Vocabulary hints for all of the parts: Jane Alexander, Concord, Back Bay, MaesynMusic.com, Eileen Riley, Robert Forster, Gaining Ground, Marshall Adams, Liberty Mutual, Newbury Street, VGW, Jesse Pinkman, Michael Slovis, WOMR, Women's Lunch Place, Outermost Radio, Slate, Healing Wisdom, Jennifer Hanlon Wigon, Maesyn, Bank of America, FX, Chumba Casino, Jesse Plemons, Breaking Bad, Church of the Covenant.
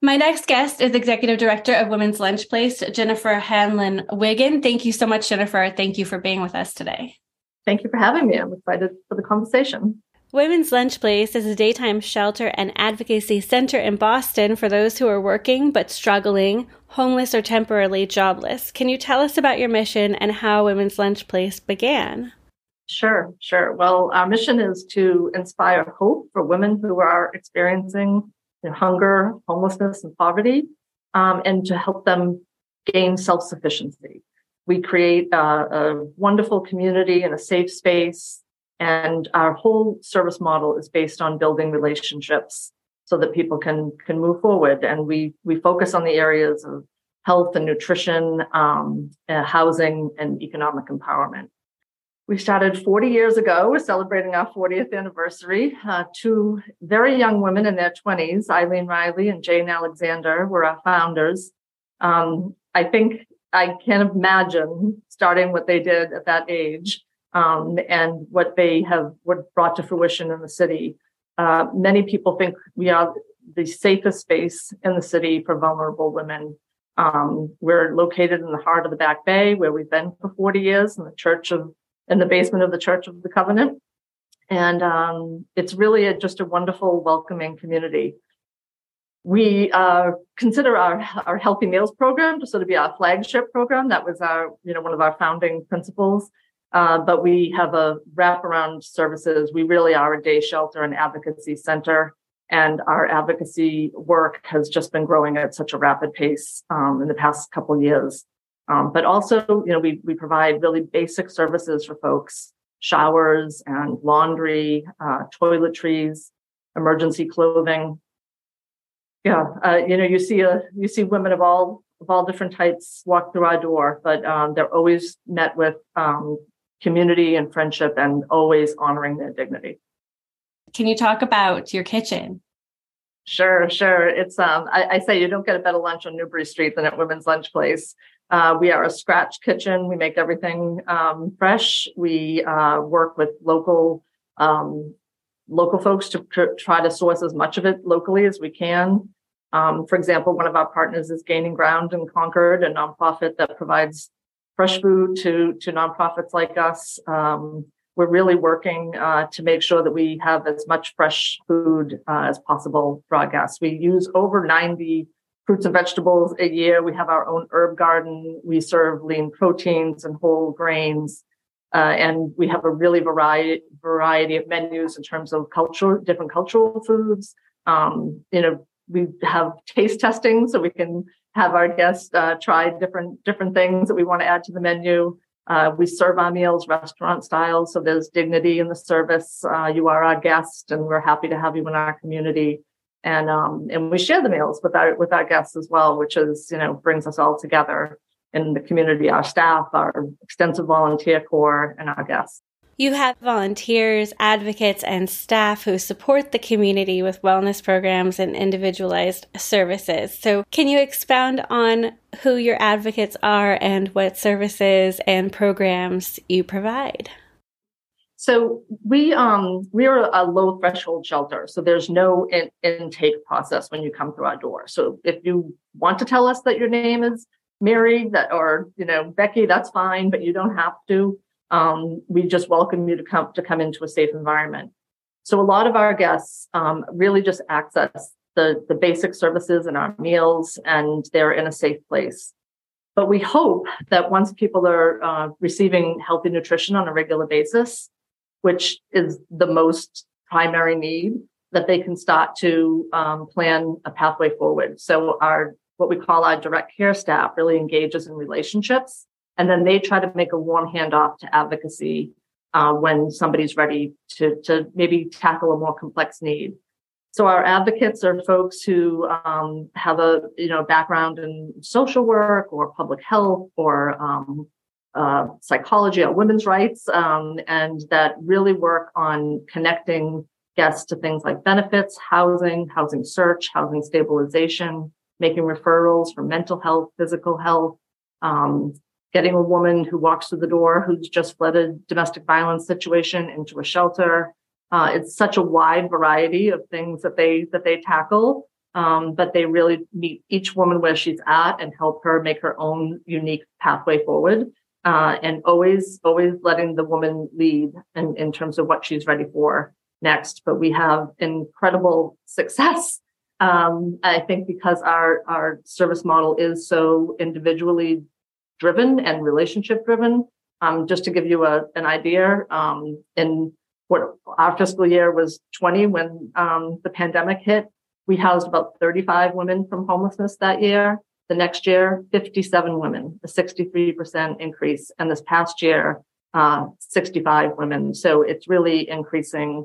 My next guest is Executive Director of Women's Lunch Place, Jennifer Hanlon Wigon. Thank you so much, Jennifer. Thank you for being with us today. Thank you for having me. I'm excited for the conversation. Women's Lunch Place is a daytime shelter and advocacy center in Boston for those who are working but struggling, homeless, or temporarily jobless. Can you tell us about your mission and how Women's Lunch Place began? Sure. Well, our mission is to inspire hope for women who are experiencing hunger, homelessness, and poverty, and to help them gain self-sufficiency. We create a wonderful community and a safe space. And our whole service model is based on building relationships so that people can move forward. And we focus on the areas of health and nutrition, housing, and economic empowerment. We started 40 years ago. We're celebrating our 40th anniversary. Two very young women in their 20s, Eileen Riley and Jane Alexander, were our founders. I think I can imagine starting what they did at that age. And what they have brought to fruition in the city. Many people think we are the safest space in the city for vulnerable women. We're located in the heart of the Back Bay, where we've been for 40 years, in the basement of the Church of the Covenant. And it's really just a wonderful, welcoming community. We consider our Healthy Meals program to sort of be our flagship program. That was one of our founding principles. But we have a wraparound services. We really are a day shelter and advocacy center, and our advocacy work has just been growing at such a rapid pace in the past couple of years. But also, we provide really basic services for folks: showers and laundry, toiletries, emergency clothing. Yeah, you see women of all different types walk through our door, but they're always met with community and friendship, and always honoring their dignity. Can you talk about your kitchen? Sure. It's I say you don't get a better lunch on Newbury Street than at Women's Lunch Place. We are a scratch kitchen. We make everything fresh. We work with local folks to try to source as much of it locally as we can. For example, one of our partners is Gaining Ground in Concord, a nonprofit that provides fresh food to nonprofits like us. We're really working to make sure that we have as much fresh food as possible for our guests. We use over 90 fruits and vegetables a year. We have our own herb garden. We serve lean proteins and whole grains. And we have a really variety of menus in terms of different cultural foods. We have taste testing, so we can have our guests try different things that we want to add to the menu. We serve our meals restaurant style, so there's dignity in the service. You are our guest, and we're happy to have you in our community. And we share the meals with our guests as well, which is brings us all together in the community: our staff, our extensive volunteer corps, and our guests. You have volunteers, advocates, and staff who support the community with wellness programs and individualized services. So can you expound on who your advocates are and what services and programs you provide? So we are a low threshold shelter, so there's no intake process when you come through our door. So if you want to tell us that your name is Mary or Becky, that's fine, but you don't have to. We just welcome you to come into a safe environment. So a lot of our guests really just access the basic services and our meals, and they're in a safe place. But we hope that once people are receiving healthy nutrition on a regular basis, which is the most primary need, that they can start to plan a pathway forward. So what we call our direct care staff really engages in relationships. And then they try to make a warm handoff to advocacy when somebody's ready to maybe tackle a more complex need. So our advocates are folks who have a background in social work or public health or psychology or women's rights, and that really work on connecting guests to things like benefits, housing, housing search, housing stabilization, making referrals for mental health, physical health, getting a woman who walks through the door who's just fled a domestic violence situation into a shelter. It's such a wide variety of things that they tackle, but they really meet each woman where she's at and help her make her own unique pathway forward, and always letting the woman lead in terms of what she's ready for next. But we have incredible success, I think, because our service model is so individually driven and relationship driven. Just to give you an idea, in what our fiscal year was 20 when the pandemic hit, we housed about 35 women from homelessness that year. The next year, 57 women, a 63% increase. And this past year, 65 women. So it's really increasing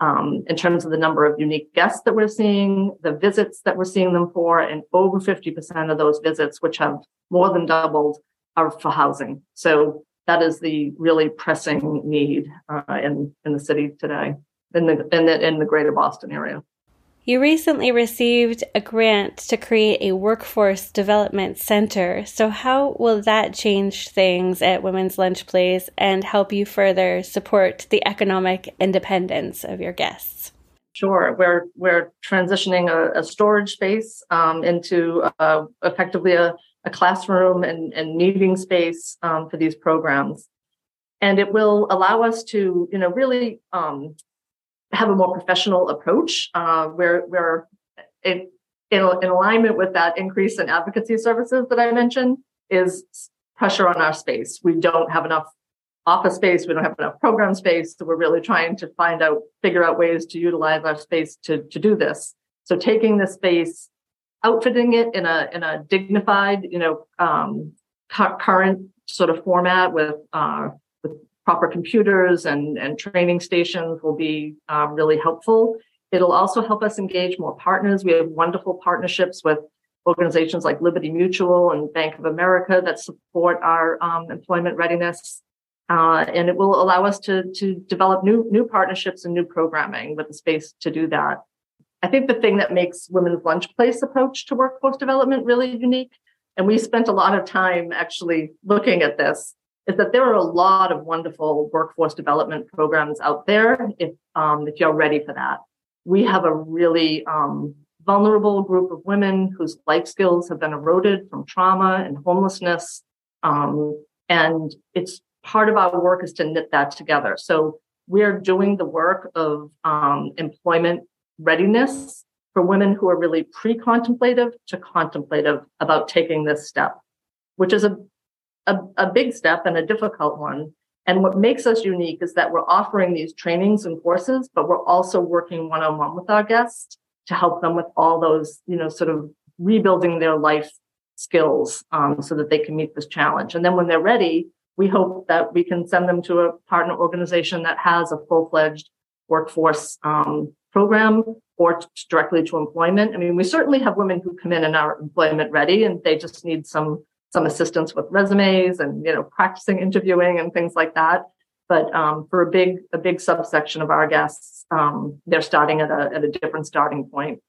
in terms of the number of unique guests that we're seeing, the visits that we're seeing them for, and over 50% of those visits, which have more than doubled, are for housing. So that is the really pressing need in the city today, in the greater Boston area. You recently received a grant to create a workforce development center. So how will that change things at Women's Lunch Place and help you further support the economic independence of your guests? Sure. We're transitioning a storage space into effectively a classroom and meeting space for these programs. And it will allow us to, really have a more professional approach. We're in alignment with that increase in advocacy services that I mentioned is pressure on our space. We don't have enough office space. We don't have enough program space. So we're really trying to figure out ways to utilize our space to do this. So taking this space, outfitting it in a dignified, current sort of format with proper computers and training stations will be really helpful. It'll also help us engage more partners. We have wonderful partnerships with organizations like Liberty Mutual and Bank of America that support our employment readiness, and it will allow us to develop new partnerships and new programming with the space to do that. I think the thing that makes Women's Lunch Place approach to workforce development really unique, and we spent a lot of time actually looking at this, is that there are a lot of wonderful workforce development programs out there if you're ready for that. We have a really vulnerable group of women whose life skills have been eroded from trauma and homelessness, and it's part of our work is to knit that together. So we're doing the work of employment readiness for women who are really pre-contemplative to contemplative about taking this step, which is a big step and a difficult one. And what makes us unique is that we're offering these trainings and courses, but we're also working one-on-one with our guests to help them with all those, sort of rebuilding their life skills so that they can meet this challenge. And then when they're ready, we hope that we can send them to a partner organization that has a full-fledged workforce program or directly to employment. I mean, we certainly have women who come in and are employment ready, and they just need some assistance with resumes and, practicing interviewing and things like that. But for a big subsection of our guests, they're starting at a different starting point.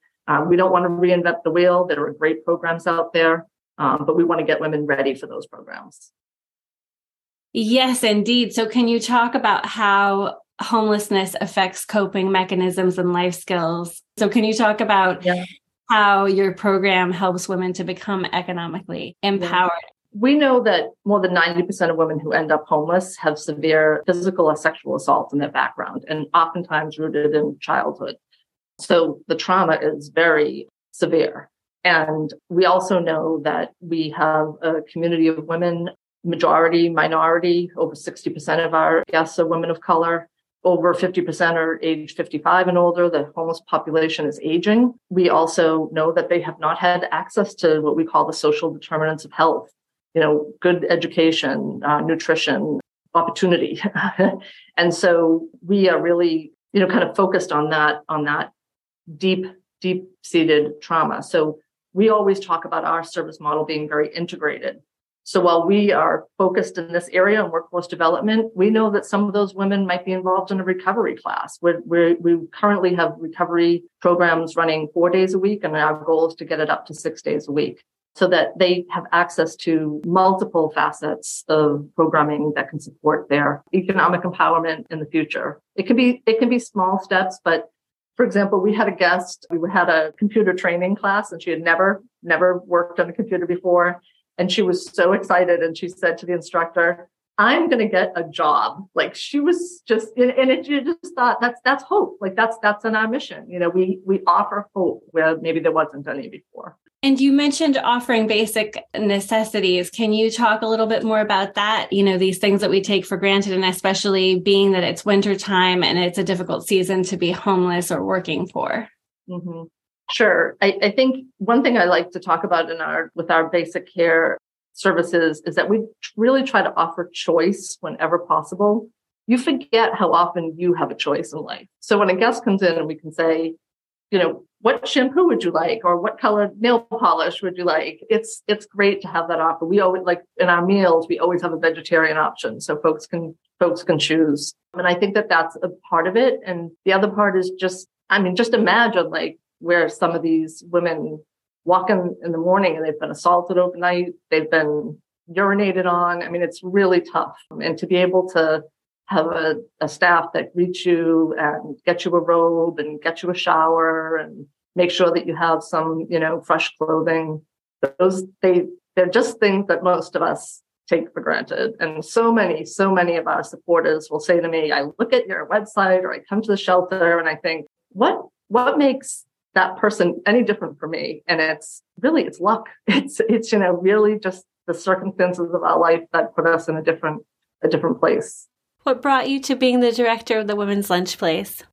We don't want to reinvent the wheel. There are great programs out there, but we want to get women ready for those programs. Yes, indeed. So can you talk about how homelessness affects coping mechanisms and life skills? So can you talk about how your program helps women to become economically empowered? We know that more than 90% of women who end up homeless have severe physical or sexual assault in their background, and oftentimes rooted in childhood. So the trauma is very severe. And we also know that we have a community of women, majority, minority, over 60% of our guests are women of color. Over 50% are age 55 and older. The homeless population is aging. We also know that they have not had access to what we call the social determinants of health, good education, nutrition, opportunity. And so we are really, kind of focused on that deep-seated trauma. So we always talk about our service model being very integrated. So while we are focused in this area on workforce development, we know that some of those women might be involved in a recovery class. We currently have recovery programs running 4 days a week, and our goal is to get it up to 6 days a week so that they have access to multiple facets of programming that can support their economic empowerment in the future. It can be small steps, but for example, we had a guest, we had a computer training class, and she had never worked on the computer before. And she was so excited. And she said to the instructor, I'm going to get a job. Like she was just, and you just thought that's hope. Like that's in our mission. You know, we offer hope where maybe there wasn't any before. And you mentioned offering basic necessities. Can you talk a little bit more about that? You know, these things that we take for granted, and especially being that it's wintertime and it's a difficult season to be homeless or working poor. Mm-hmm. Sure. I think one thing I like to talk about with our basic care services is that we really try to offer choice whenever possible. You forget how often you have a choice in life. So when a guest comes in and we can say, you know, what shampoo would you like? Or what color nail polish would you like? It's great to have that offer. We always like in our meals, we always have a vegetarian option. So folks can choose. And I think that that's a part of it. And the other part is just imagine like where some of these women walk in the morning and they've been assaulted overnight. They've been urinated on. I mean, it's really tough. And to be able to have a staff that greets you and get you a robe and get you a shower and make sure that you have some, you know, fresh clothing. They're just things that most of us take for granted. And so many of our supporters will say to me, I look at your website or I come to the shelter and I think, what makes that person any different for me? And it's luck. It's, you know, really just the circumstances of our life that put us in a different place. What brought you to being the director of the Women's Lunch Place?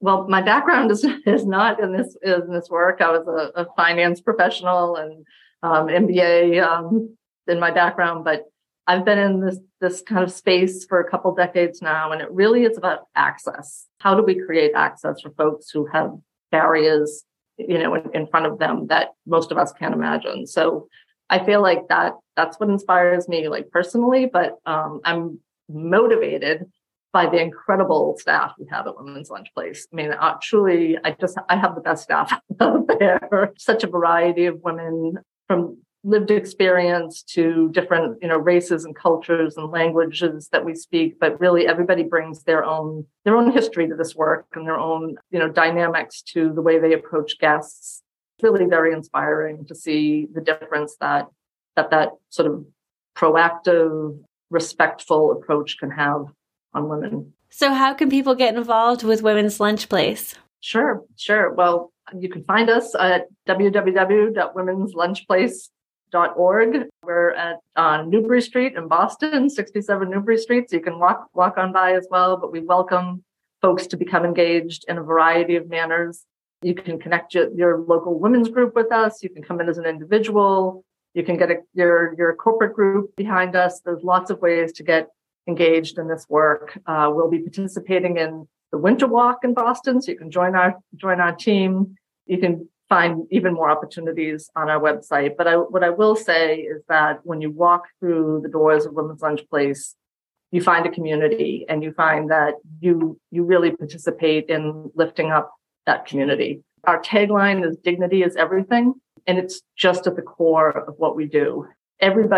Well, my background is not in this work. I was a finance professional and MBA in my background, but I've been in this kind of space for a couple decades now, and it really is about access. How do we create access for folks who have barriers, you know, in front of them that most of us can't imagine? So I feel like that's what inspires me, like personally, but I'm motivated by the incredible staff we have at Women's Lunch Place. I mean, truly, I have the best staff out there. Such a variety of women from lived experience to different, you know, races and cultures and languages that we speak, but really everybody brings their own history to this work and their own, you know, dynamics to the way they approach guests. It's really very inspiring to see the difference that sort of proactive, respectful approach can have on women. So how can people get involved with Women's Lunch Place? Sure. Well, you can find us at www.womenslunchplace.org. We're at Newbury Street in Boston, 67 Newbury Street. So you can walk on by as well, but we welcome folks to become engaged in a variety of manners. You can connect your local women's group with us. You can come in as an individual. You can get your corporate group behind us. There's lots of ways to get engaged in this work. We'll be participating in the Winter Walk in Boston, so you can join our team. You can find even more opportunities on our website. But what I will say is that when you walk through the doors of Women's Lunch Place, you find a community, and you find that you really participate in lifting up that community. Our tagline is "Dignity is everything." And it's just at the core of what we do. Every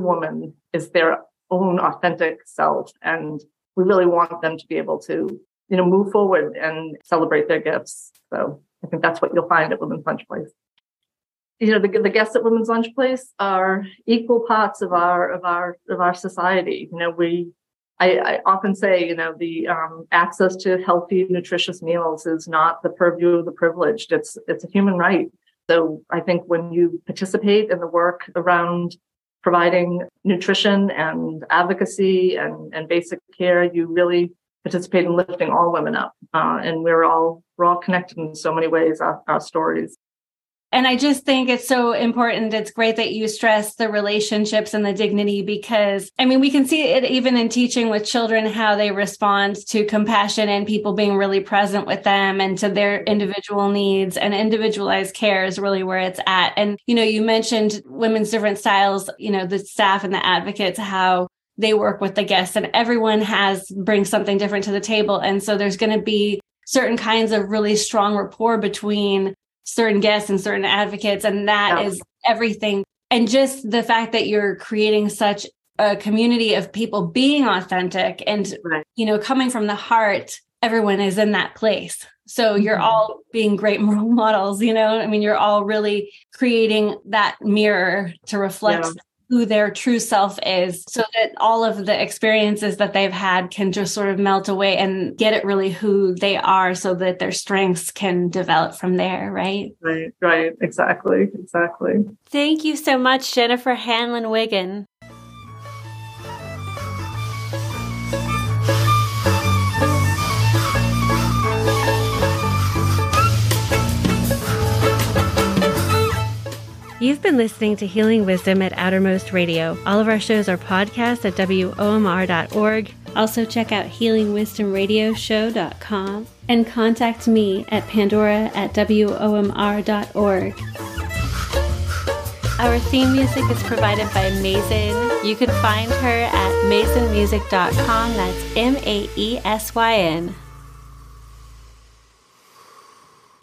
woman is their own authentic self. And we really want them to be able to, you know, move forward and celebrate their gifts. So I think that's what you'll find at Women's Lunch Place. You know, the guests at Women's Lunch Place are equal parts of our society. You know, I often say, you know, the access to healthy, nutritious meals is not the purview of the privileged. It's a human right. So I think when you participate in the work around providing nutrition and advocacy and basic care, you really participate in lifting all women up. And we're all connected in so many ways, our stories. And I just think it's so important. It's great that you stress the relationships and the dignity, because, I mean, we can see it even in teaching with children, how they respond to compassion and people being really present with them and to their individual needs, and individualized care is really where it's at. And, you know, you mentioned women's different styles, you know, the staff and the advocates, how they work with the guests, and everyone brings something different to the table. And so there's going to be certain kinds of really strong rapport between certain guests and certain advocates. And that is everything. And just the fact that you're creating such a community of people being authentic and, you know, coming from the heart, everyone is in that place. So you're all being great role models, you know, I mean, you're all really creating that mirror to reflect who their true self is, so that all of the experiences that they've had can just sort of melt away and get at really who they are, so that their strengths can develop from there, right? Right. Exactly. Thank you so much, Jennifer Hanlon Wigon. You've been listening to Healing Wisdom at Outermost Radio. All of our shows are podcasts at WOMR.org. Also check out HealingWisdomRadioshow.com and contact me at Pandora@WOMR.org. Our theme music is provided by Maesyn. You can find her at MaesynMusic.com. That's Maesyn.